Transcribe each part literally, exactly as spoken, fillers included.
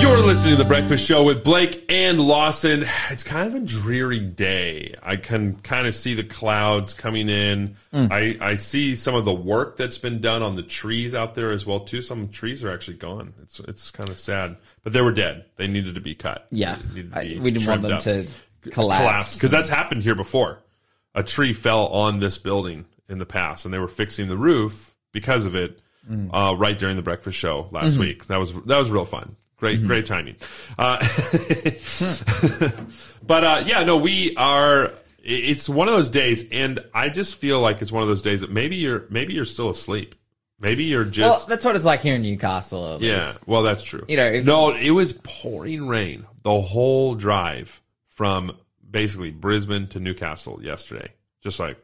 You're listening to The Breakfast Show with Blake and Lawson. It's kind of a dreary day. I can kind of see the clouds coming in. Mm. I, I see some of the work that's been done on the trees out there as well, too. Some trees are actually gone. It's it's kind of sad. But they were dead. They needed to be cut. Yeah. They needed to be I, we didn't want them up. to collapse. Because that's happened here before. A tree fell on this building in the past, and they were fixing the roof because of it mm. uh, right during The Breakfast Show last mm-hmm. week. That was that was real fun. Great, mm-hmm. great timing. Uh, but, uh, yeah, no, we are, it's one of those days, and I just feel like it's one of those days that maybe you're, maybe you're still asleep. Maybe you're just. Well, that's what it's like here in Newcastle. At yeah. least. Well, that's true. You know, if, no, it was pouring rain the whole drive from basically Brisbane to Newcastle yesterday. Just like.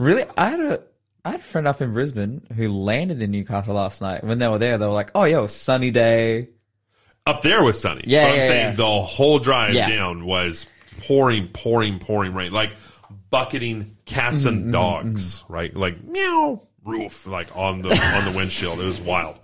Really? I had a. I had a friend up in Brisbane who landed in Newcastle last night. When they were there, they were like, oh, yo, sunny day. Up there was sunny. Yeah, but I'm yeah, saying yeah. the whole drive yeah. down was pouring, pouring, pouring rain. Like bucketing cats mm-hmm, and dogs, mm-hmm. right? Like, meow, roof, like on the on the windshield. It was wild.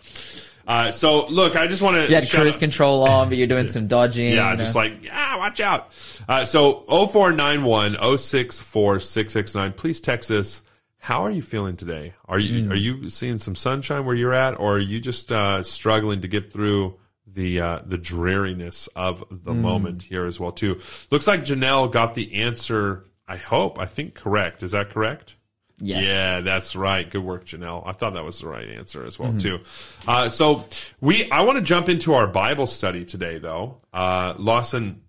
Uh, so, look, I just want to... You had cruise up. control on, but you're doing some dodging. Yeah, you know? Just like, ah, watch out. Uh, so, oh four nine one, oh six four, six six nine. Please text us. How are you feeling today? Are you mm. are you seeing some sunshine where you're at, or are you just uh, struggling to get through the uh, the dreariness of the mm. moment here as well too? Looks like Janelle got the answer. I hope I think correct. Is that correct? Yes. Yeah, that's right. Good work, Janelle. I thought that was the right answer as well mm-hmm. too. Uh, so we I want to jump into our Bible study today though. Uh, Lawson,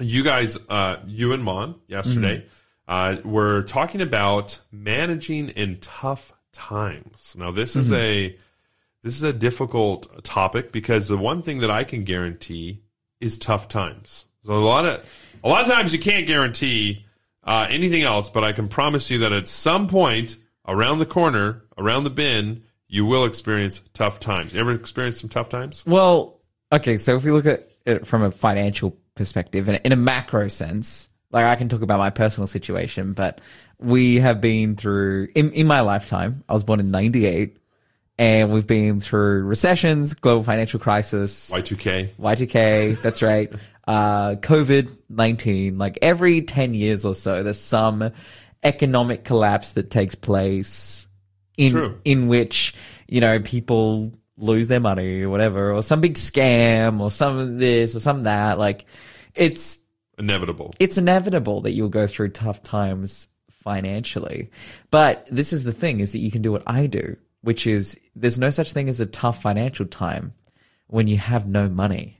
you guys, uh, you and Mon yesterday. Mm-hmm. Uh, we're talking about managing in tough times. Now, this is mm-hmm. a this is a difficult topic because the one thing that I can guarantee is tough times. So a lot of a lot of times you can't guarantee uh, anything else, but I can promise you that at some point around the corner, around the bend, you will experience tough times. You ever experienced some tough times? Well, okay. So if we look at it from a financial perspective and in a macro sense. Like, I can talk about my personal situation, but we have been through, in, in my lifetime, I was born in ninety-eight, and we've been through recessions, global financial crisis. Y two K. Y two K, that's right. Uh, COVID nineteen, like every ten years or so, there's some economic collapse that takes place in, True. in which, you know, people lose their money or whatever, or some big scam or some this or some that. Like, it's... Inevitable. It's inevitable that you'll go through tough times financially. But this is the thing, is that you can do what I do, which is there's no such thing as a tough financial time when you have no money.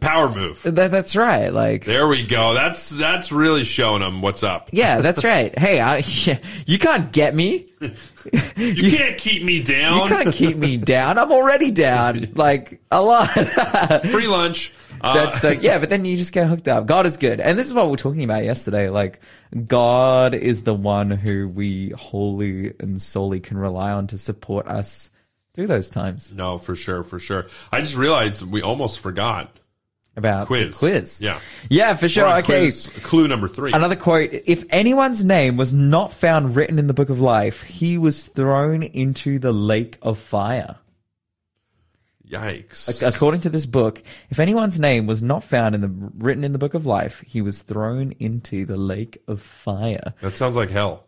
Power move. That, that's right. Like there we go. That's that's really showing them what's up. Yeah, that's right. Hey, I, yeah, you can't get me. you, you can't keep me down. You can't keep me down. I'm already down. Like a lot. Free lunch. Uh, that's uh, yeah, but then you just get hooked up. God is good, and this is what we were talking about yesterday. Like God is the one who we wholly and solely can rely on to support us through those times. No, for sure, for sure. I just realized we almost forgot. About quiz. The quiz. Yeah. Yeah, for sure. Okay. Quiz, clue number three. Another quote. If anyone's name was not found written in the book of life, he was thrown into the lake of fire. Yikes. According to this book, if anyone's name was not found in the written in the book of life, he was thrown into the lake of fire. That sounds like hell.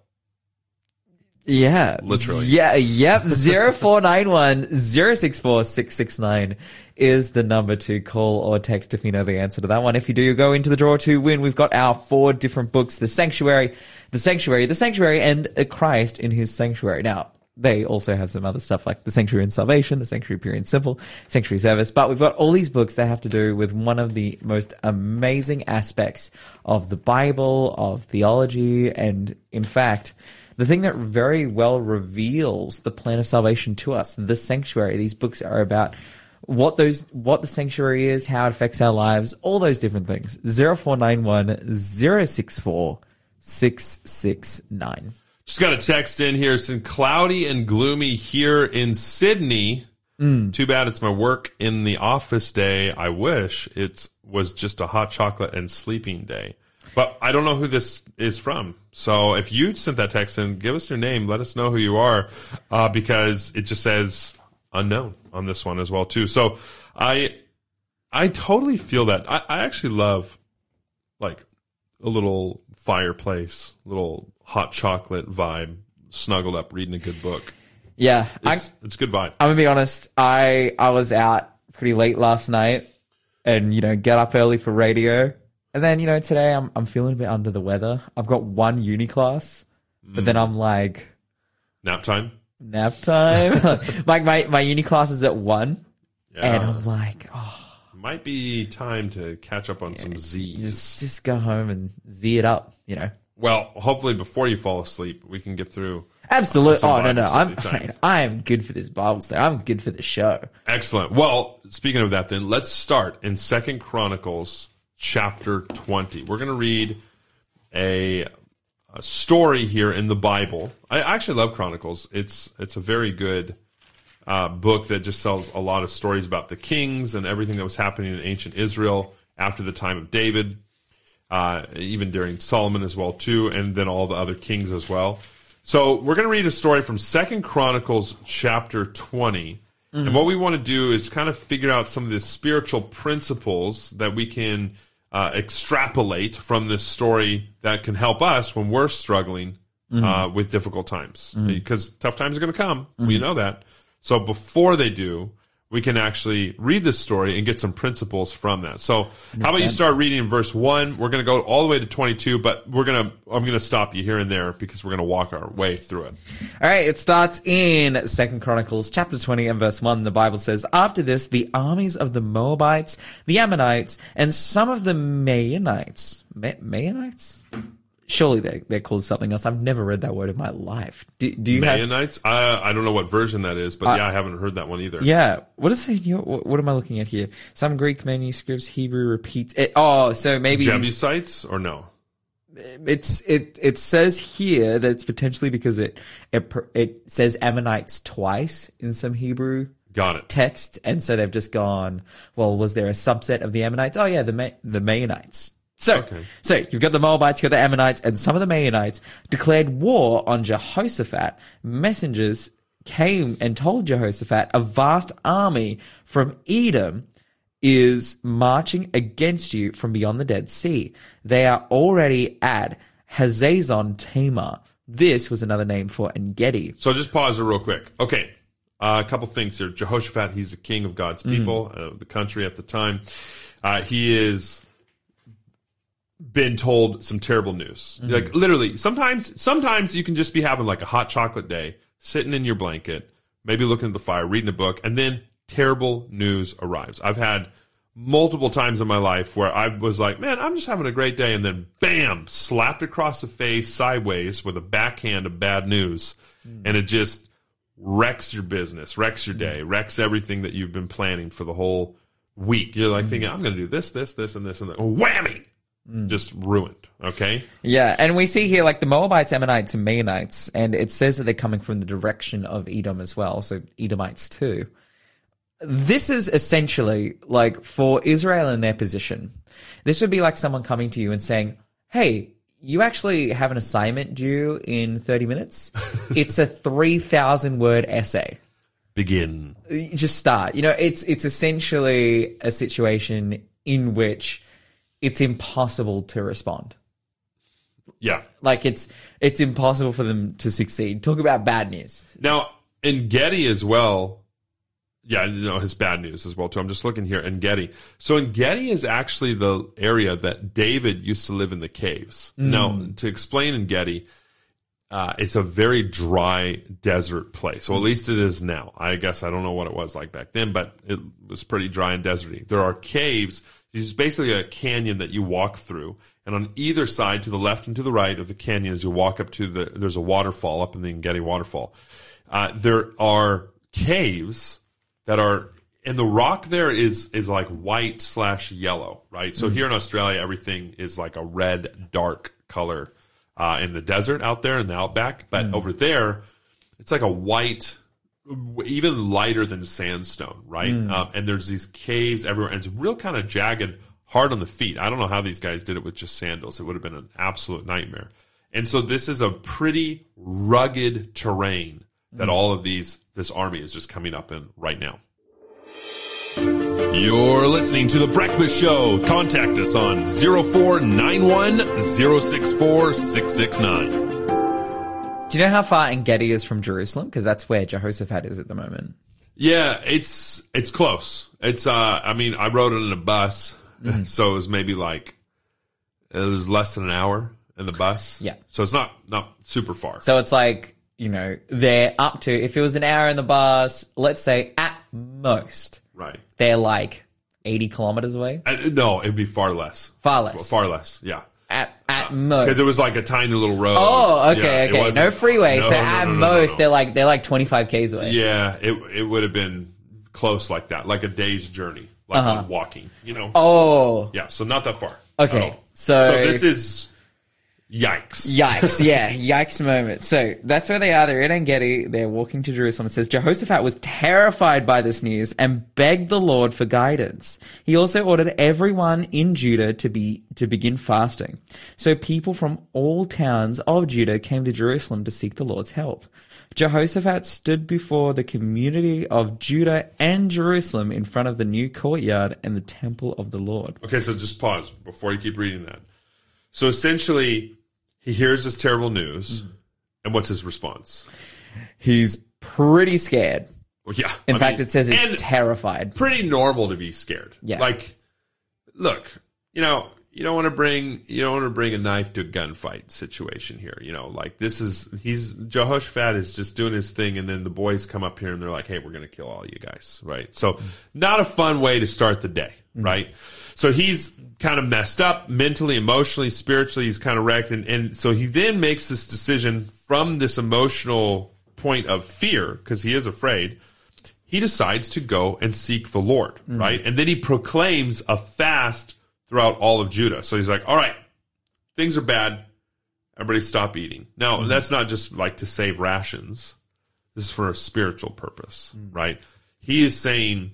Yeah. Literally. Yeah. Yep. zero four nine one, zero six four, six six nine is the number to call or text if you know the answer to that one. If you do, you go into the draw to win. We've got our four different books, The Sanctuary, The Sanctuary, The Sanctuary, and A Christ in His Sanctuary. Now, they also have some other stuff like The Sanctuary and Salvation, The Sanctuary Pure and Simple, Sanctuary Service. But we've got all these books that have to do with one of the most amazing aspects of the Bible, of theology, and in fact... the thing that very well reveals the plan of salvation to us, the sanctuary. These books are about what those, what the sanctuary is, how it affects our lives, all those different things. zero four nine one, zero six four, six six nine. Just got a text in here. It's in cloudy and gloomy here in Sydney. Mm. Too bad it's my work in the office day. I wish it was just a hot chocolate and sleeping day. But I don't know who this is from. So if you sent that text in, give us your name. Let us know who you are uh, because it just says unknown on this one as well too. So I I totally feel that. I, I actually love like a little fireplace, little hot chocolate vibe, snuggled up reading a good book. Yeah, it's, I, it's a good vibe. I'm gonna be honest. I I was out pretty late last night, and you know, get up early for radio, and then you know today I'm I'm feeling a bit under the weather. I've got one uni class, but mm. then I'm like, nap time. Nap time. Like my my uni class is at one, yeah. and I'm like, oh. Might be time to catch up on yeah, some Z's. Just, just go home and Z it up, you know. Well, hopefully before you fall asleep, we can get through. Absolutely. Uh, oh, no, no. I'm, man, I am good for this Bible study. I'm good for this show. Excellent. Well, speaking of that, then, let's start in Second Chronicles chapter twenty. We're going to read a, a story here in the Bible. I actually love Chronicles. It's it's a very good Uh, book that just tells a lot of stories about the kings and everything that was happening in ancient Israel after the time of David, uh, even during Solomon as well too, and then all the other kings as well. So we're going to read a story from Second Chronicles chapter twenty, mm-hmm. and what we want to do is kind of figure out some of the spiritual principles that we can uh, extrapolate from this story that can help us when we're struggling mm-hmm. uh, with difficult times, mm-hmm. because tough times are going to come. Mm-hmm. We know that. So before they do, we can actually read this story and get some principles from that. So how about you start reading in verse one? We're going to go all the way to twenty-two, but we're going to I'm going to stop you here and there because we're going to walk our way through it. All right, it starts in Second Chronicles chapter twenty and verse one. The Bible says, "After this, the armies of the Moabites, the Ammonites, and some of the Meunites." Me- Meunites? Surely they they're called something else. I've never read that word in my life. Do, do you Magantha? Have... I I don't know what version that is, but uh, yeah, I haven't heard that one either. Yeah, what is it? What, what am I looking at here? Some Greek manuscripts, Hebrew repeats it. Oh, so maybe Jebusites or no? It's it it says here that it's potentially because it it it says Ammonites twice in some Hebrew. Got it. Text, and so they've just gone. Well, was there a subset of the Ammonites? Oh yeah, the Ma- the Meunites. So, okay. so you've got the Moabites, you've got the Ammonites, and some of the Meunites declared war on Jehoshaphat. Messengers came and told Jehoshaphat, "A vast army from Edom is marching against you from beyond the Dead Sea. They are already at Hazazon Tamar." This was another name for En Gedi. So just pause it real quick. Okay, uh, a couple things here. Jehoshaphat, he's the king of God's people, mm. uh, the country at the time. Uh, he is... been told some terrible news. Mm-hmm. Like literally, sometimes sometimes you can just be having like a hot chocolate day, sitting in your blanket, maybe looking at the fire, reading a book, and then terrible news arrives. I've had multiple times in my life where I was like, man, I'm just having a great day, and then bam, slapped across the face sideways with a backhand of bad news, mm-hmm. and it just wrecks your business, wrecks your day, wrecks everything that you've been planning for the whole week. You're like mm-hmm. thinking, I'm going to do this, this, this, and this, and that. Whammy! Just ruined, okay? Yeah, and we see here like the Moabites, Ammonites, and Meunites, and it says that they're coming from the direction of Edom as well, so Edomites too. This is essentially like for Israel in their position. This would be like someone coming to you and saying, "Hey, you actually have an assignment due in thirty minutes. It's a three thousand word essay. Begin. Just start." You know, it's it's essentially a situation in which it's impossible to respond. Yeah. Like it's it's impossible for them to succeed. Talk about bad news. Now, En Gedi as well, yeah, you know, his bad news as well, too. I'm just looking here, En Gedi. So En Gedi is actually the area that David used to live in the caves. Mm. Now, to explain En Gedi, uh, it's a very dry desert place. Well, at least it is now. I guess I don't know what it was like back then, but it was pretty dry and deserty. There are caves. It's basically a canyon that you walk through, and on either side, to the left and to the right of the canyon, as you walk up to the, there's a waterfall up in the En Gedi waterfall. Uh, there are caves that are, and the rock there is is like white slash yellow, right? So mm-hmm. here in Australia, everything is like a red dark color uh, in the desert out there in the outback, but mm-hmm. over there, it's like a white. Even lighter than sandstone, right? Mm. Um, and there's these caves everywhere. And it's real kind of jagged, hard on the feet. I don't know how these guys did it with just sandals. It would have been an absolute nightmare. And so this is a pretty rugged terrain that mm. all of these, this army is just coming up in right now. You're listening to The Breakfast Show. Contact us on zero four nine one, zero six four, six six nine. Do you know how far En Gedi is from Jerusalem? Because that's where Jehoshaphat is at the moment. Yeah, it's it's close. It's uh, I mean, I rode it in a bus, mm-hmm. so it was maybe like it was less than an hour in the bus. Yeah, so it's not not super far. So it's like, you know, they're up to, if it was an hour in the bus, let's say at most, right? They're like eighty kilometers away. Uh, no, it'd be far less. Far less. F- far less. Yeah. At at uh, most, because it was like a tiny little road. Oh, okay, yeah, okay. No freeway. No, so no, at no, no, most, no, no. they're like they're like twenty five k's away. Yeah, it it would have been close like that, like a day's journey, like uh-huh. walking. You know. Oh. Yeah. So not that far. Okay. So so this is yikes. Yikes. Yeah. Yikes moment. So that's where they are. They're in En Gedi. They're walking to Jerusalem. It says Jehoshaphat was terrified by this news and begged the Lord for guidance. He also ordered everyone in Judah to be. to begin fasting. So people from all towns of Judah came to Jerusalem to seek the Lord's help. Jehoshaphat stood before the community of Judah and Jerusalem in front of the new courtyard and the temple of the Lord. Okay, so just pause before you keep reading that. So essentially, he hears this terrible news, mm. and what's his response? He's pretty scared. Well, yeah. In I fact, mean, it says he's terrified. Pretty normal to be scared. Yeah. Like, look, you know... You don't want to bring you don't want to bring a knife to a gunfight situation here. You know, like this is he's Jehoshaphat is just doing his thing, and then the boys come up here and they're like, "Hey, we're going to kill all you guys," right? So, not a fun way to start the day, right? Mm-hmm. So he's kind of messed up mentally, emotionally, spiritually. He's kind of wrecked, and and so he then makes this decision from this emotional point of fear because he is afraid. He decides to go and seek the Lord, mm-hmm. right? And then he proclaims a fast throughout all of Judah. So he's like, all right, things are bad. Everybody stop eating. Now, mm-hmm. that's not just like to save rations. This is for a spiritual purpose, mm-hmm. right? He is saying,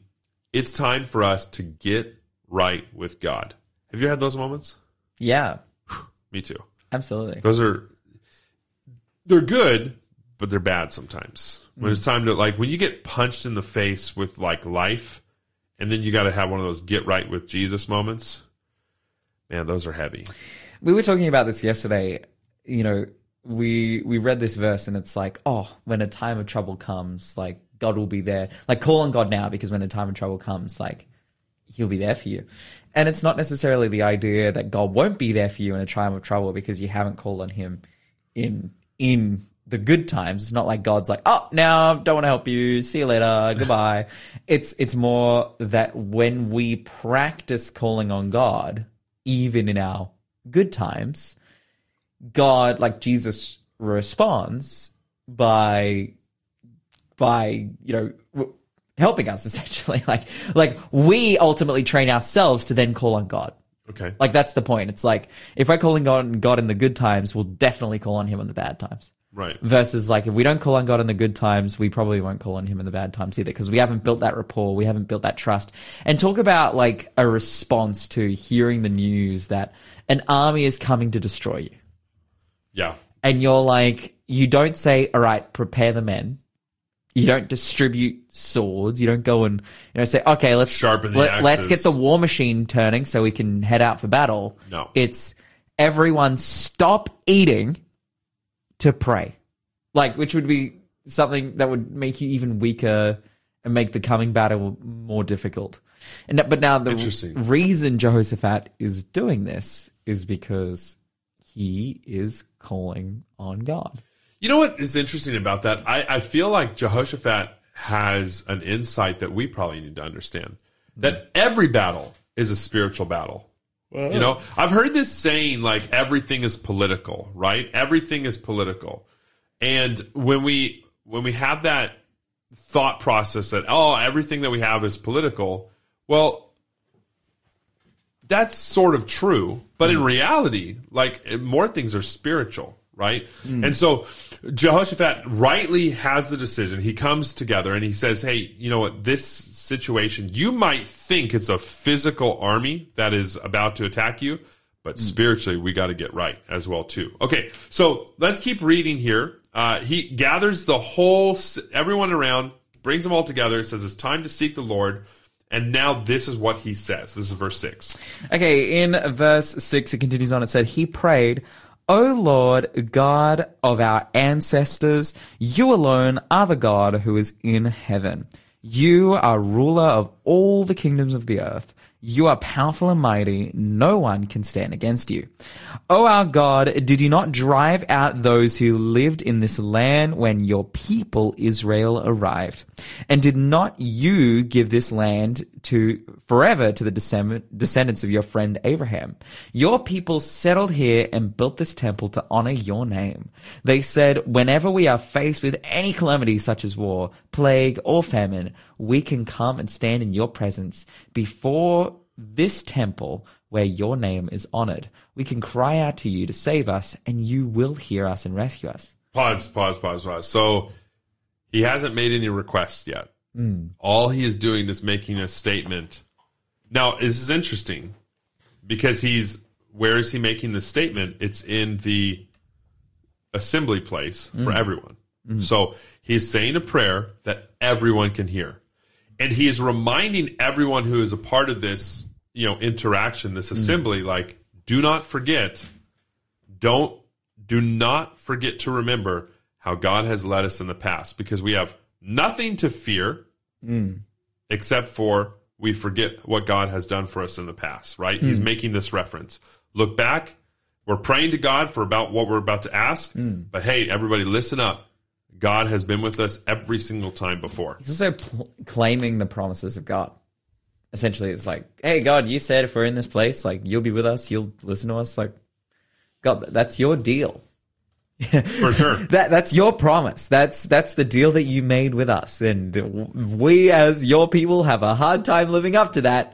it's time for us to get right with God. Have you had those moments? Yeah. Me too. Absolutely. Those are, they're good, but they're bad sometimes. When mm-hmm. it's time to, like, when you get punched in the face with, like, life, and then you got to have one of those get right with Jesus moments. Man, those are heavy. We were talking about this yesterday. You know, we we read this verse and it's like, oh, when a time of trouble comes, like God will be there. Like call on God now because when a time of trouble comes, like he'll be there for you. And it's not necessarily the idea that God won't be there for you in a time of trouble because you haven't called on him in in the good times. It's not like God's like, oh, now don't want to help you. See you later. Goodbye. It's it's more that when we practice calling on God, even in our good times, God, like Jesus, responds by, by you know, helping us essentially. Like, like we ultimately train ourselves to then call on God. Okay, like that's the point. It's like if we're calling on God in the good times, we'll definitely call on Him in the bad times. Right. Versus like if we don't call on God in the good times, we probably won't call on Him in the bad times either because we haven't built that rapport, we haven't built that trust. And talk about like a response to hearing the news that an army is coming to destroy you. Yeah. And you're like, you don't say, all right, prepare the men. You don't distribute swords. You don't go and you know say, okay, let's sharpen the axes. Let's get the war machine turning so we can head out for battle. No. It's everyone stop eating to pray, like which would be something that would make you even weaker and make the coming battle more difficult. And but now the reason Jehoshaphat is doing this is because he is calling on God. You know what is interesting about that? I, I feel like Jehoshaphat has an insight that we probably need to understand, that every battle is a spiritual battle. You know, I've heard this saying, like, everything is political, right? Everything is political. And when we when we have that thought process that, oh, everything that we have is political, well, that's sort of true. But mm. in reality, like, more things are spiritual, right? Mm. And so Jehoshaphat rightly has the decision. He comes together and he says, hey, you know what, this situation, you might think it's a physical army that is about to attack you, but spiritually we got to get right as well too. Okay, so let's keep reading here. Uh, he gathers the whole, everyone around, brings them all together, says it's time to seek the Lord. And now this is what he says. This is verse six. Okay, in verse six, it continues on. It said, he prayed, O Lord, God of our ancestors, you alone are the God who is in heaven. You are ruler of all the kingdoms of the earth. You are powerful and mighty. No one can stand against you. O our God, did you not drive out those who lived in this land when your people Israel arrived? And did not you give this land to forever to the descendants of your friend Abraham? Your people settled here and built this temple to honor your name. They said, whenever we are faced with any calamity such as war, plague, or famine, we can come and stand in your presence before this temple where your name is honored. We can cry out to you to save us, and you will hear us and rescue us. Pause, pause, pause, pause. So he hasn't made any requests yet. Mm. All he is doing is making a statement. Now, this is interesting because he's, where is he making the statement? It's in the assembly place mm. for everyone. Mm. So he's saying a prayer that everyone can hear. And he is reminding everyone who is a part of this, you know, interaction, this assembly, mm. like, do not forget, don't, do not forget to remember how God has led us in the past, because we have nothing to fear mm. except for we forget what God has done for us in the past, right? Mm. He's making this reference. Look back, we're praying to God for about what we're about to ask, mm. but hey, everybody listen up. God has been with us every single time before. He's also pl- claiming the promises of God. Essentially, it's like, hey, God, you said if we're in this place, like, you'll be with us, you'll listen to us. Like, God, that's your deal. For sure. that That's your promise. That's that's the deal that you made with us. And we as your people have a hard time living up to that.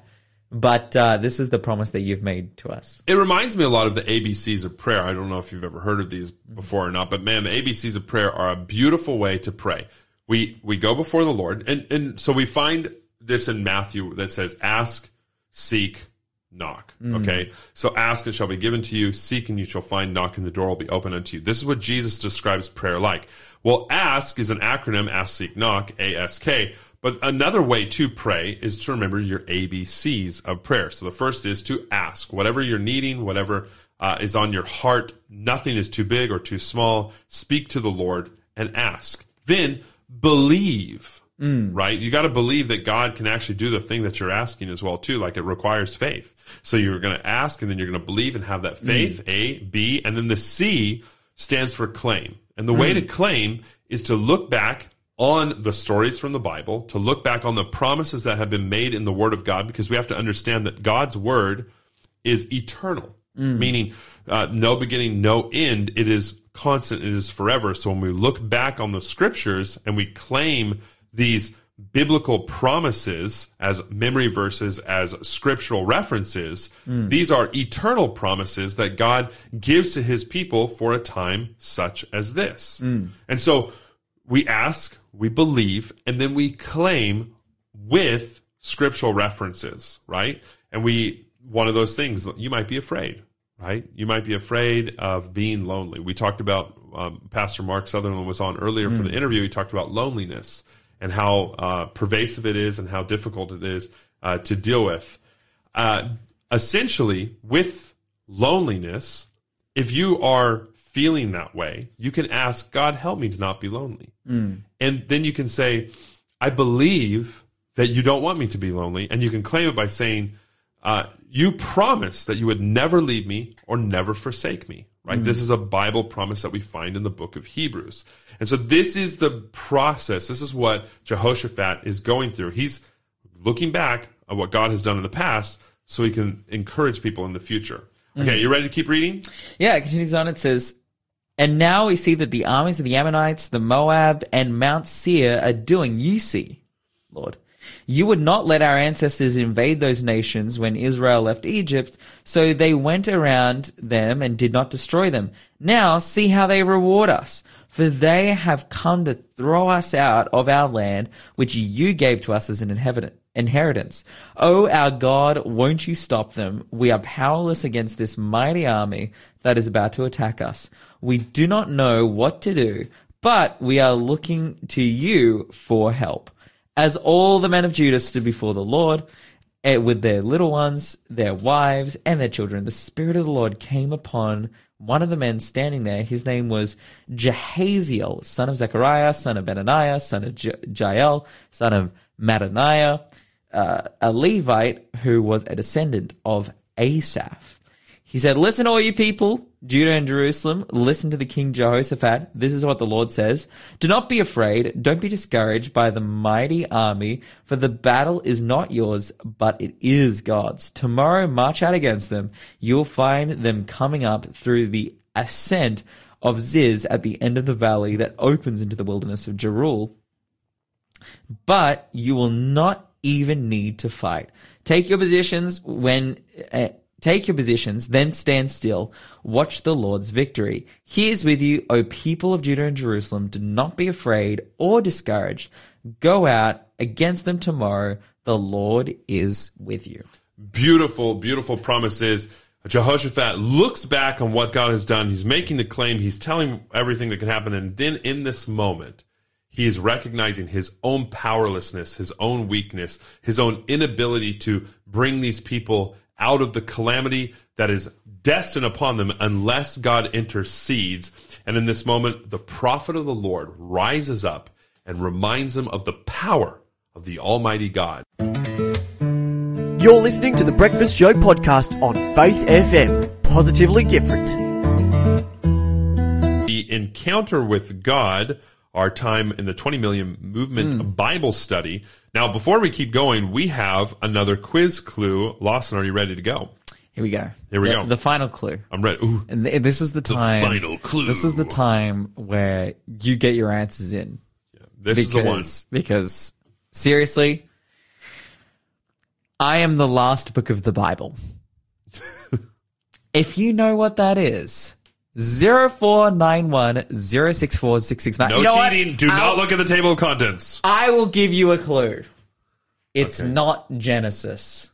But uh, this is the promise that you've made to us. It reminds me a lot of the A B Cs of prayer. I don't know if you've ever heard of these before or not, but man, the A B Cs of prayer are a beautiful way to pray. We we go before the Lord, and, and so we find this in Matthew that says, ask, seek, knock. Mm. Okay, so ask, it shall be given to you. Seek, and you shall find. Knock, and the door will be open unto you. This is what Jesus describes prayer like. Well, ask is an acronym, ask, seek, knock, A S K. But another way to pray is to remember your A B Cs of prayer. So the first is to ask. Whatever you're needing, whatever uh, is on your heart, nothing is too big or too small. Speak to the Lord and ask. Then believe, mm. right? You got to believe that God can actually do the thing that you're asking as well, too. Like, it requires faith. So you're going to ask, and then you're going to believe and have that faith, mm. A, B. And then the C stands for claim. And the mm. way to claim is to look back on the stories from the Bible, to look back on the promises that have been made in the Word of God, because we have to understand that God's Word is eternal, mm. meaning uh, no beginning, no end. It is constant. It is forever. So when we look back on the Scriptures and we claim these biblical promises as memory verses, as scriptural references, mm. these are eternal promises that God gives to His people for a time such as this. Mm. And so we ask, we believe, and then we claim with scriptural references, right? And we, one of those things, you might be afraid, right? You might be afraid of being lonely. We talked about, um, Pastor Mark Sutherland was on earlier mm. for the interview. He talked about loneliness and how uh, pervasive it is and how difficult it is uh, to deal with. Uh, essentially, with loneliness, if you are feeling that way, you can ask, God, help me to not be lonely. Mm. And then you can say, I believe that you don't want me to be lonely. And you can claim it by saying, uh, you promised that you would never leave me or never forsake me, right? Mm. This is a Bible promise that we find in the book of Hebrews. And so this is the process. This is what Jehoshaphat is going through. He's looking back at what God has done in the past so he can encourage people in the future. Okay, mm. you ready to keep reading? Yeah, it continues on. It says, and now we see that the armies of the Ammonites, the Moab, and Mount Seir are doing, you see, Lord, you would not let our ancestors invade those nations when Israel left Egypt, so they went around them and did not destroy them. Now see how they reward us, for they have come to throw us out of our land, which you gave to us as an inheritance. O our God, won't you stop them? We are powerless against this mighty army that is about to attack us. We do not know what to do, but we are looking to you for help. As all the men of Judah stood before the Lord, with their little ones, their wives, and their children, the Spirit of the Lord came upon one of the men standing there. His name was Jehaziel, son of Zechariah, son of Benaniah, son of Je- Jael, son of Madaniah, uh, a Levite who was a descendant of Asaph. He said, "Listen, all you people, Judah and Jerusalem, listen to the King Jehoshaphat. This is what the Lord says. Do not be afraid. Don't be discouraged by the mighty army, for the battle is not yours, but it is God's. Tomorrow march out against them. You'll find them coming up through the ascent of Ziz at the end of the valley that opens into the wilderness of Jeruel. But you will not even need to fight. Take your positions when... Uh, Take your positions, then stand still. Watch the Lord's victory. He is with you, O people of Judah and Jerusalem. Do not be afraid or discouraged. Go out against them tomorrow. The Lord is with you." Beautiful, beautiful promises. Jehoshaphat looks back on what God has done. He's making the claim. He's telling everything that can happen. And then in this moment, he is recognizing his own powerlessness, his own weakness, his own inability to bring these people out of the calamity that is destined upon them unless God intercedes. And in this moment, the prophet of the Lord rises up and reminds them of the power of the Almighty God. You're listening to The Breakfast Show podcast on Faith F M. Positively different. The encounter with God, our time in the twenty million Movement mm. Bible Study. Now, before we keep going, we have another quiz clue. Lawson, are you ready to go? Here we go. Here we the, go. The final clue. I'm ready. Ooh. And th- this is the time. The final clue. This is the time where you get your answers in. Yeah, this because, is the one. Because, seriously, I am the last book of the Bible. If you know what that is... Zero four nine one zero six four six six nine. No, you know, cheating. What? Do I'll, not look at the table of contents. I will give you a clue. It's okay. Not Genesis.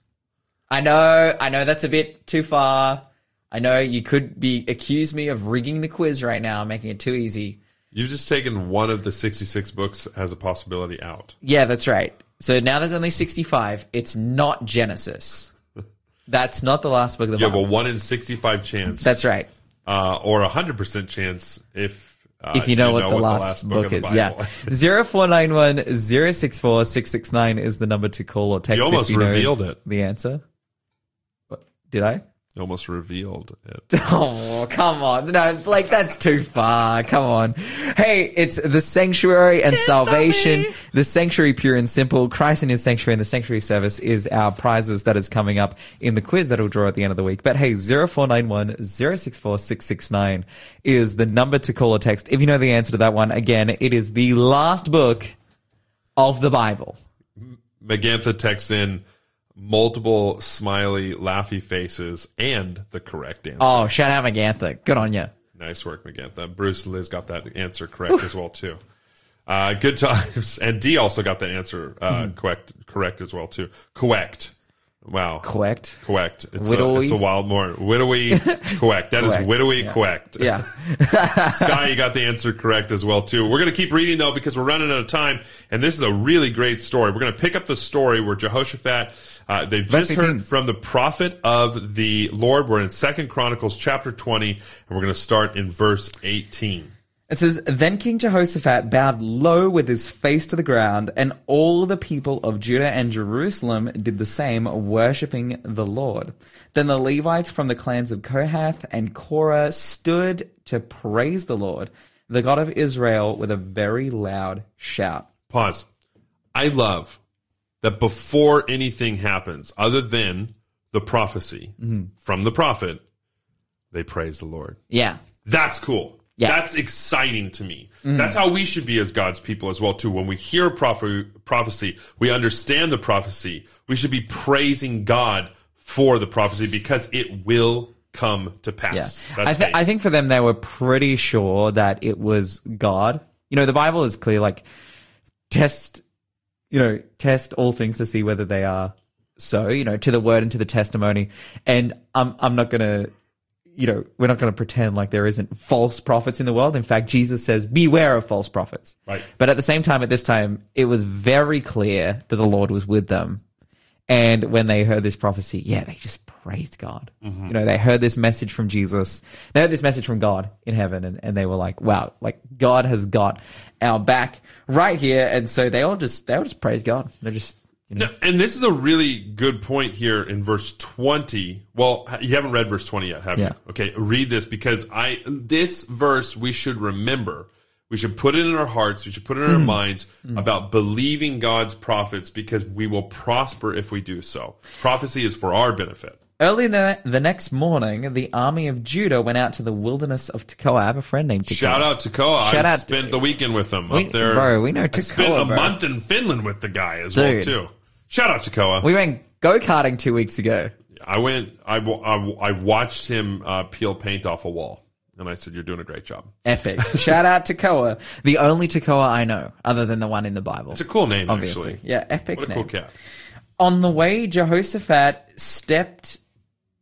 I know. I know that's a bit too far. I know you could be accuse me of rigging the quiz right now, making it too easy. You've just taken one of the sixty-six books as a possibility out. Yeah, that's right. So now there's only sixty-five. It's not Genesis. That's not the last book of the Bible. You have a one in sixty-five chance. That's right. Uh, or a hundred percent chance if uh, if you know, you know what, the, what last the last book, book is. Yeah, zero four nine one zero six four six six nine is the number to call or text. You almost if you revealed know it. The answer. What, did I? You almost revealed it. Oh, come on! No, like that's too far. Come on. Hey, it's the sanctuary and Can't salvation. The sanctuary, pure and simple. Christ in His sanctuary and the sanctuary service is our prizes that is coming up in the quiz that will draw at the end of the week. But hey, zero four nine one zero six four six six nine is the number to call or text. If you know the answer to that one, again, it is the last book of the Bible. Magantha texts in multiple smiley, laughy faces, and the correct answer. Oh, shout out, Magantha. Good on you. Nice work, Magantha. Bruce, Liz got that answer correct as well, too. Uh, good times. And Dee also got that answer uh, correct correct as well, too. Correct. Wow. Correct. Correct. It's, a, it's a wild morning. Widowy, correct. That correct. Is widowy, yeah. Correct. Yeah. Sky, you got the answer correct as well, too. We're going to keep reading, though, because we're running out of time, and this is a really great story. We're going to pick up the story where Jehoshaphat, uh, they've Verse just eighteen. Heard from the prophet of the Lord. We're in Second Chronicles chapter twenty, and we're going to start in verse eighteen. It says, "Then King Jehoshaphat bowed low with his face to the ground, and all the people of Judah and Jerusalem did the same, worshipping the Lord. Then the Levites from the clans of Kohath and Korah stood to praise the Lord, the God of Israel, with a very loud shout." Pause. I love that before anything happens, other than the prophecy mm-hmm. from the prophet, they praise the Lord. Yeah. That's cool. Yeah. That's exciting to me. Mm. That's how we should be as God's people as well, too. When we hear proph- prophecy, we understand the prophecy. We should be praising God for the prophecy because it will come to pass. Yeah. I, th- I think for them, they were pretty sure that it was God. You know, the Bible is clear, like, test, you know, test all things to see whether they are so, you know, to the word and to the testimony. And I'm, I'm not going to... you know, we're not going to pretend like there isn't false prophets in the world. In fact, Jesus says, beware of false prophets. Right. But at the same time, at this time, it was very clear that the Lord was with them. And when they heard this prophecy, yeah, they just praised God. Mm-hmm. You know, they heard this message from Jesus. They heard this message from God in heaven, and, and they were like, wow, like God has got our back right here. And so they all just, they all just praise God. They're just, you know. Now, and this is a really good point here in verse twenty. Well, you haven't read verse twenty yet, have yeah. you? Okay, read this, because I this verse we should remember. We should put it in our hearts. We should put it in our mm. minds mm. about believing God's prophets, because we will prosper if we do so. Prophecy is for our benefit. Early the, the next morning, the army of Judah went out to the wilderness of Tekoa. I have a friend named Tekoa. Shout out Tekoa. Shout I out spent to, the weekend with him we, up there. Bro, we know Tekoa. I spent a bro. month in Finland with the guy as Dude. well, too. Shout out Tekoa. We went go-karting two weeks ago. I went. I, I, I watched him uh, peel paint off a wall. And I said, you're doing a great job. Epic. Shout out Tekoa. The only Tekoa I know, other than the one in the Bible. It's a cool name, obviously. Actually. Yeah, epic what a name. Cool cat. On the way, Jehoshaphat stepped,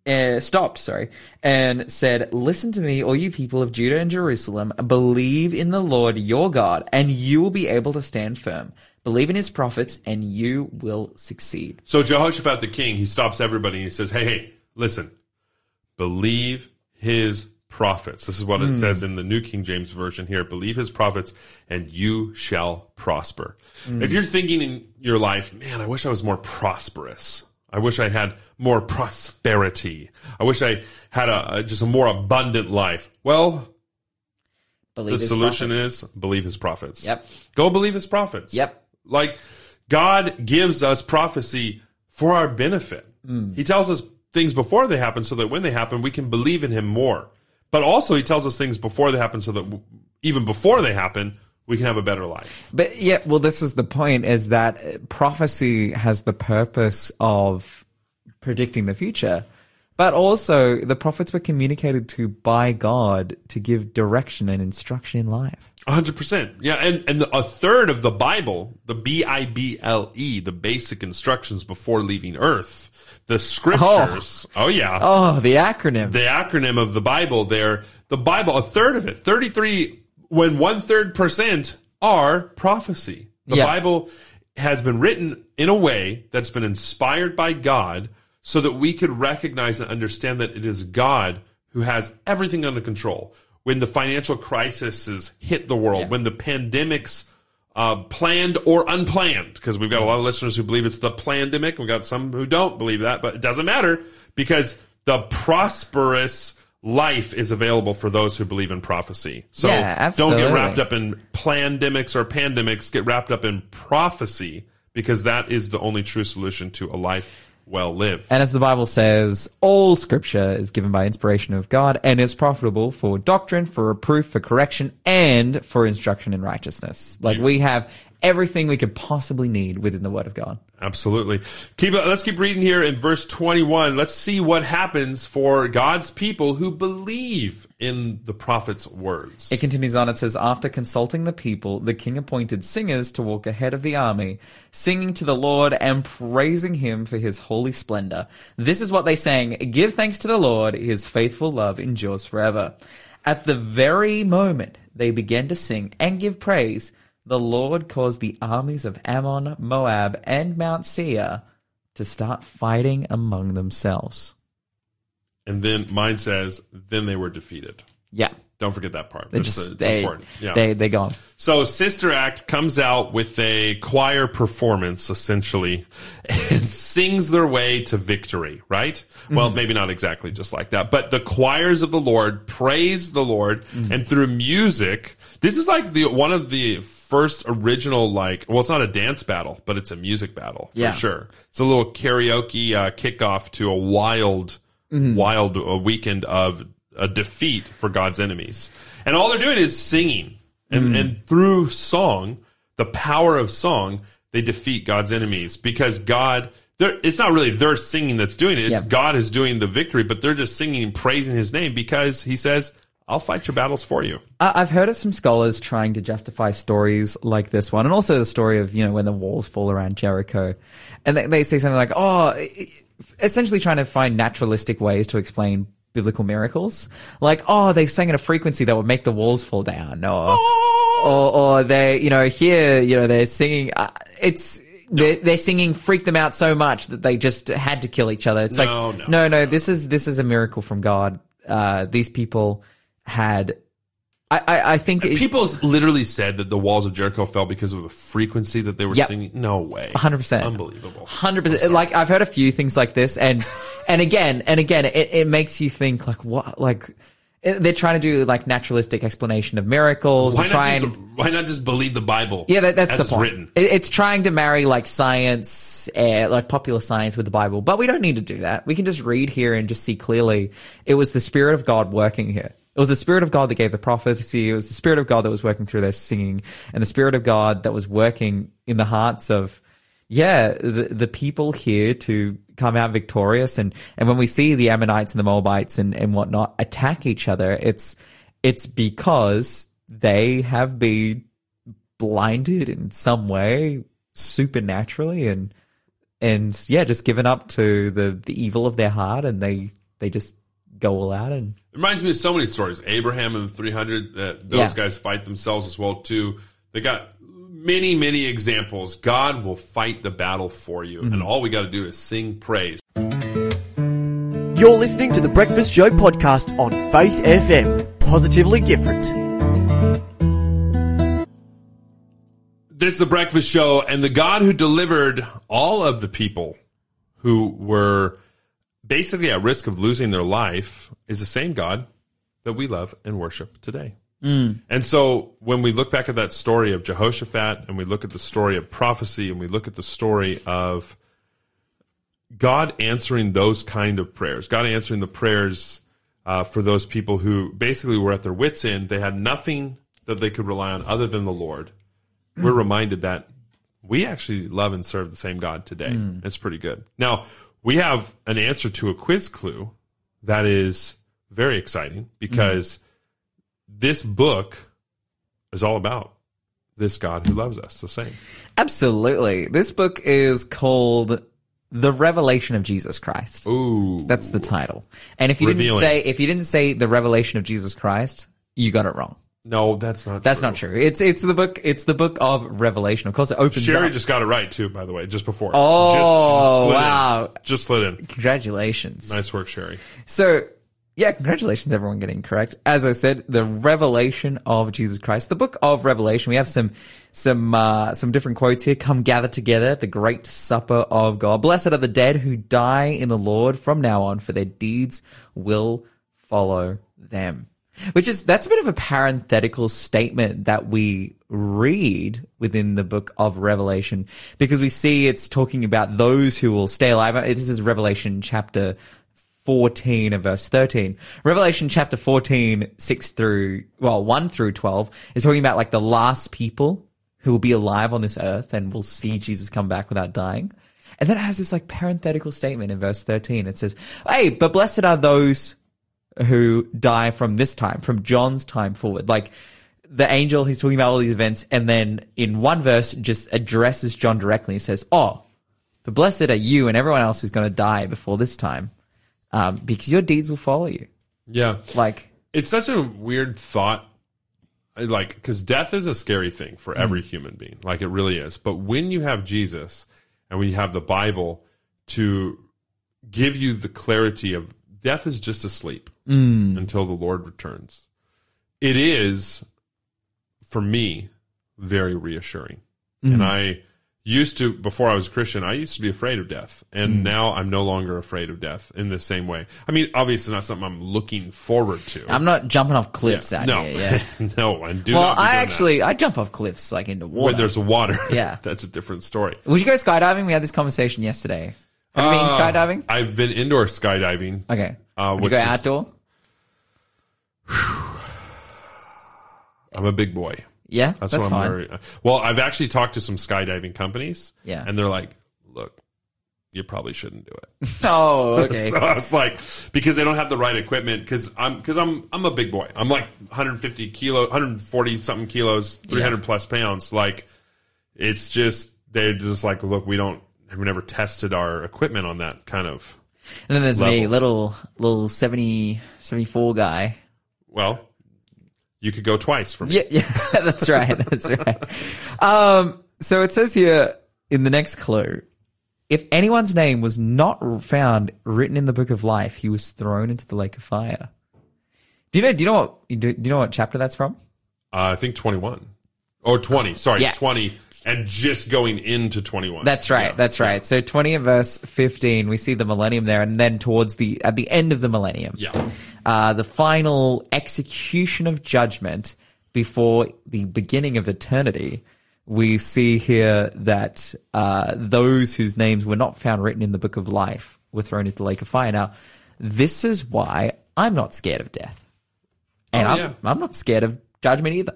uh, stopped, sorry, and said, listen to me, all you people of Judah and Jerusalem, believe in the Lord your God, and you will be able to stand firm. Believe in his prophets, and you will succeed. So Jehoshaphat the king, he stops everybody and he says, hey, hey, listen, believe his prophets. This is what it mm. says in the New King James Version here. Believe his prophets and you shall prosper. Mm. If you're thinking in your life, man, I wish I was more prosperous. I wish I had more prosperity. I wish I had a, a just a more abundant life. Well, believe the solution prophets. is believe his prophets. Yep. Go believe his prophets. Yep. Like, God gives us prophecy for our benefit. Mm. He tells us things before they happen so that when they happen, we can believe in him more. But also, he tells us things before they happen so that even before they happen, we can have a better life. But yeah, well, this is the point, is that prophecy has the purpose of predicting the future. But also, the prophets were communicated to by God to give direction and instruction in life. one hundred percent. Yeah, and, and a third of the Bible, the B I B L E, the basic instructions before leaving Earth, the scriptures. Oh. oh, yeah. Oh, the acronym. The acronym of the Bible there. The Bible, a third of it, thirty-three, when one-third percent are prophecy. The yeah. Bible has been written in a way that's been inspired by God so that we could recognize and understand that it is God who has everything under control. When the financial crises hit the world, yeah. when the pandemics Uh, planned or unplanned, because we've got a lot of listeners who believe it's the plandemic. We've got some who don't believe that, but it doesn't matter, because the prosperous life is available for those who believe in prophecy. So yeah, don't get wrapped up in plandemics or pandemics. Get wrapped up in prophecy, because that is the only true solution to a life well lived. And as the Bible says, all scripture is given by inspiration of God and is profitable for doctrine, for reproof, for correction, and for instruction in righteousness. Like, we have everything we could possibly need within the word of God. Absolutely. Keep, let's keep reading here in verse twenty-one. Let's see what happens for God's people who believe in the prophet's words. It continues on. It says, after consulting the people, the king appointed singers to walk ahead of the army, singing to the Lord and praising him for his holy splendor. This is what they sang. Give thanks to the Lord. His faithful love endures forever. At the very moment they began to sing and give praise, the Lord caused the armies of Ammon, Moab, and Mount Seir to start fighting among themselves. And then mine says, then they were defeated. Yeah. Don't forget that part. They just, it's they, important. Yeah. They, they gone. So Sister Act comes out with a choir performance, essentially, and sings their way to victory, right? Well, mm-hmm. maybe not exactly just like that, but the choirs of the Lord praise the Lord, mm-hmm. and through music, this is like the one of the first original, like, well, it's not a dance battle, but it's a music battle, yeah. for sure. It's a little karaoke uh, kickoff to a wild, mm-hmm. wild uh, weekend of a defeat for God's enemies. And all they're doing is singing. And, mm. and through song, the power of song, they defeat God's enemies, because God, it's not really their singing that's doing it. It's yeah. God is doing the victory, but they're just singing and praising his name, because he says, I'll fight your battles for you. I've heard of some scholars trying to justify stories like this one, and also the story of, you know, when the walls fall around Jericho. And they, they say something like, oh, essentially trying to find naturalistic ways to explain biblical miracles. Like, oh, they sang at a frequency that would make the walls fall down, or or, or they, you know, here, you know, they're singing. Uh, it's they're, they're singing freaked them out so much that they just had to kill each other. It's no, like, no, no, no, no, this is this is a miracle from God. Uh, these people had. I, I, I think it, people literally said that the walls of Jericho fell because of the frequency that they were yep. singing. No way, hundred percent, unbelievable, hundred percent. Like I've heard a few things like this, and and again and again, it, it makes you think like what like it, they're trying to do like naturalistic explanation of miracles. Why, not, try just, and, why not just believe the Bible? Yeah, that, that's the point. Written. It, it's trying to marry like science, uh, like popular science, with the Bible, but we don't need to do that. We can just read here and just see clearly it was the Spirit of God working here. It was the Spirit of God that gave the prophecy. It was the Spirit of God that was working through their singing, and the Spirit of God that was working in the hearts of, yeah, the, the people here to come out victorious. And, and when we see the Ammonites and the Moabites and, and whatnot attack each other, it's it's because they have been blinded in some way supernaturally and and yeah, just given up to the, the evil of their heart, and they they just go all out. And it reminds me of so many stories. Abraham and three hundred, uh, those yeah. guys fight themselves as well too. They got many, many examples. God will fight the battle for you, mm-hmm. and all we got to do is sing praise. You're listening to The Breakfast Show podcast on Faith F M. Positively different. This is The Breakfast Show, and the God who delivered all of the people who were basically at risk of losing their life is the same God that we love and worship today. Mm. And so when we look back at that story of Jehoshaphat, and we look at the story of prophecy, and we look at the story of God answering those kind of prayers, God answering the prayers uh, for those people who basically were at their wits' end, they had nothing that they could rely on other than the Lord. We're reminded that we actually love and serve the same God today. Mm. It's pretty good. Now, we have an answer to a quiz clue that is very exciting, because mm. this book is all about this God who loves us the same. Absolutely. This book is called The Revelation of Jesus Christ. Ooh. That's the title. And if you Revealing. didn't say if you didn't say The Revelation of Jesus Christ, you got it wrong. No, that's not that's true. That's not true. It's it's the book it's the book of Revelation. Of course, it opens Sherry up. Just got it right too, by the way, just before. Oh, just, just wow. In. Just slid in. Congratulations. Nice work, Sherry. So, yeah, congratulations everyone getting correct. As I said, The Revelation of Jesus Christ. The book of Revelation. We have some some uh, some different quotes here. Come gather together at the great supper of God. Blessed are the dead who die in the Lord from now on, for their deeds will follow them. Which is, that's a bit of a parenthetical statement that we read within the book of Revelation, because we see it's talking about those who will stay alive. This is Revelation chapter fourteen and verse thirteen. Revelation chapter fourteen, six through, well, one through twelve is talking about like the last people who will be alive on this earth and will see Jesus come back without dying. And then it has this like parenthetical statement in verse thirteen. It says, hey, but blessed are those who die from this time, from John's time forward. Like the angel, he's talking about all these events, and then in one verse just addresses John directly and says, oh, the blessed are you and everyone else who's going to die before this time, um, because your deeds will follow you. Yeah. Like, it's such a weird thought, like, because death is a scary thing for every mm-hmm. human being. Like, it really is. But when you have Jesus and when you have the Bible to give you the clarity of death is just asleep mm. until the Lord returns. It is, for me, very reassuring. Mm. And I used to, before I was a Christian, I used to be afraid of death. And mm. now I'm no longer afraid of death in the same way. I mean, obviously, it's not something I'm looking forward to. I'm not jumping off cliffs yeah. out no. here. Yeah. no, I do well, not. Well, I actually, that. I jump off cliffs like into water. When there's water. Yeah. That's a different story. Would you go skydiving? We had this conversation yesterday. Have you been uh, skydiving? I've been indoor skydiving. Okay. Uh, Would you go is, outdoor? Whew, I'm a big boy. Yeah, that's, that's what I'm fine. Very, well, I've actually talked to some skydiving companies. Yeah. And they're like, look, you probably shouldn't do it. Oh, okay. So I was like, because they don't have the right equipment, because I'm, because I'm, I'm a big boy. I'm like one hundred fifty kilos, one hundred forty something kilos, three hundred yeah. plus pounds. Like, it's just, they're just like, look, we don't, have never tested our equipment on that kind of And then there's level. me, little little seventy, seventy-four guy. Well, you could go twice for me. Yeah, yeah, that's right. That's right. Um, so it says here in the next clue, if anyone's name was not found written in the book of life, he was thrown into the lake of fire. Do you know? Do you know what? Do you know what chapter that's from? Uh, I think twenty-one or twenty. Sorry, yeah. twenty. And just going into twenty-one. That's right. Yeah, that's right. Yeah. So twenty, verse fifteen, we see the millennium there, and then towards the at the end of the millennium, yeah, uh, the final execution of judgment before the beginning of eternity. We see here that uh, those whose names were not found written in the book of life were thrown into the lake of fire. Now, this is why I'm not scared of death, and oh, yeah. I'm I'm not scared of judgment either.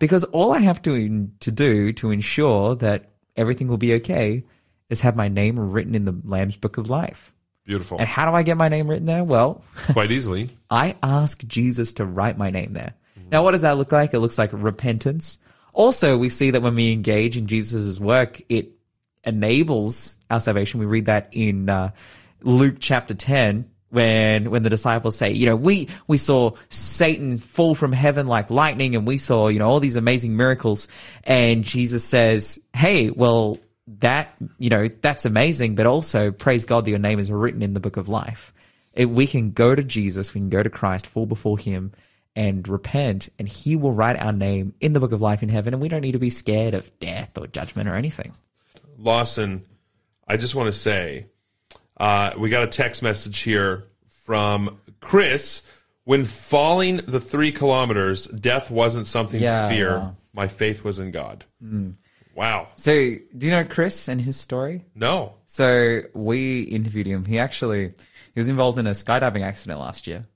Because all I have to to do to ensure that everything will be okay is have my name written in the Lamb's Book of Life. Beautiful. And how do I get my name written there? Well, quite easily. I ask Jesus to write my name there. Mm-hmm. Now, what does that look like? It looks like repentance. Also, we see that when we engage in Jesus' work, it enables our salvation. We read that in uh, Luke chapter ten. When when the disciples say, you know, we we saw Satan fall from heaven like lightning, and we saw, you know, all these amazing miracles, and Jesus says, hey, well, that, you know, that's amazing, but also praise God that your name is written in the book of life. It, we can go to Jesus, we can go to Christ, fall before him and repent, and he will write our name in the book of life in heaven, and we don't need to be scared of death or judgment or anything. Lawson, I just want to say, Uh, we got a text message here from Chris. When falling the three kilometers, death wasn't something yeah, to fear. Wow. My faith was in God. Mm. Wow. So do you know Chris and his story? No. So we interviewed him. He actually he was involved in a skydiving accident last year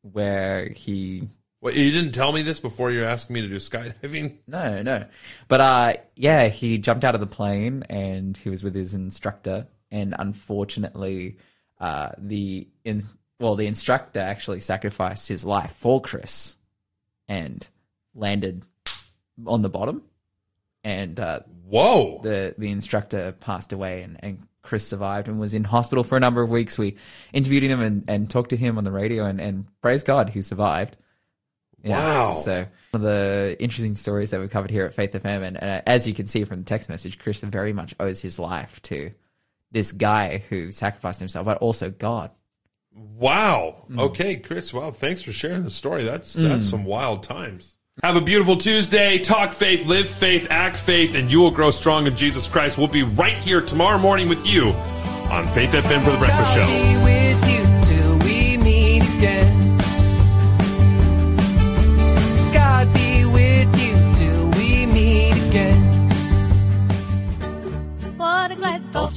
where he... Well, you didn't tell me this before you asked me to do skydiving? No, no. But uh, yeah, he jumped out of the plane and he was with his instructor. And unfortunately, uh, the in, well, the instructor actually sacrificed his life for Chris, and landed on the bottom. And uh, whoa, the the instructor passed away, and, and Chris survived and was in hospital for a number of weeks. We interviewed him and, and talked to him on the radio, and, and praise God, he survived. Wow. Yeah, so one of the interesting stories that we've covered here at Faith F M, and, and as you can see from the text message, Chris very much owes his life to this guy who sacrificed himself, but also God. Wow. Mm. Okay, Chris. Wow. Thanks for sharing the story. That's mm. that's some wild times. Have a beautiful Tuesday. Talk faith, live faith, act faith, and you will grow strong in Jesus Christ. We'll be right here tomorrow morning with you on Faith F M for The Breakfast Show. With you till we meet again. God be with you till we meet again. What a glad thought.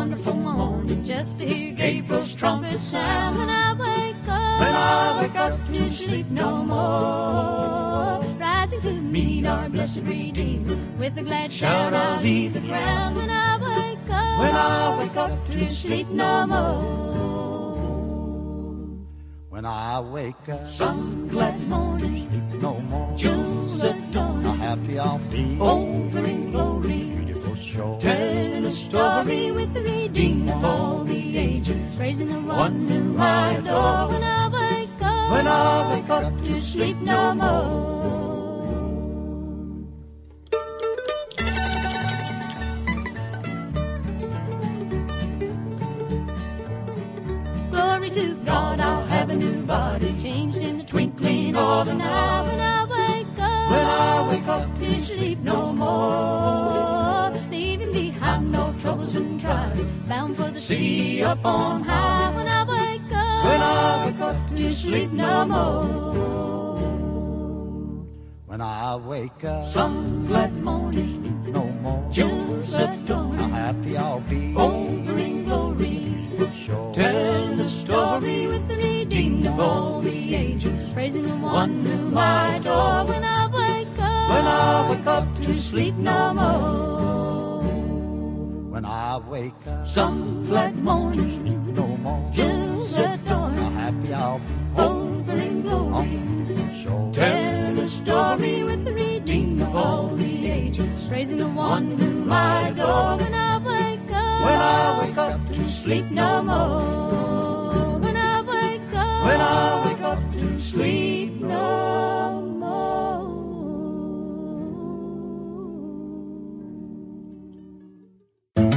Wonderful morning, just to hear Gabriel's trumpet sound. When I wake up, when I wake up, to sleep no more. Rising to meet our blessed Redeemer, with a glad shout I'll leave the ground. When I wake up, when I wake up, to sleep no more. When I wake up, some glad morning, sleep no more. Jewels of dawn, how happy I'll be, over in glory. Telling a story with the Redeemer of all the ages, praising the one who I adore. When I wake up, when I wake up, to sleep no more. Glory to God, I'll have a new body, changed in the twinkling of an eye. When I wake up, when I wake up, to sleep no more. Leaving behind no troubles and trials, bound for the sea up on high. When I wake up, when I wake up, to sleep no more. When I wake up, some glad morning, sleep no more. Jewels of dawn, how happy I'll be, over in glory. Telling the story with the Redeemer of all the ages, praising the one whom I adore. When I wake up, when I wake up, to sleep no more. When I wake up, some glad morning, sleep no more. Jewels adorn, how happy I'll be, over in glory. Telling the story with the Redeemer of all the ages, praising the one whom I adore. When I wake up, when I wake up, to sleep no more.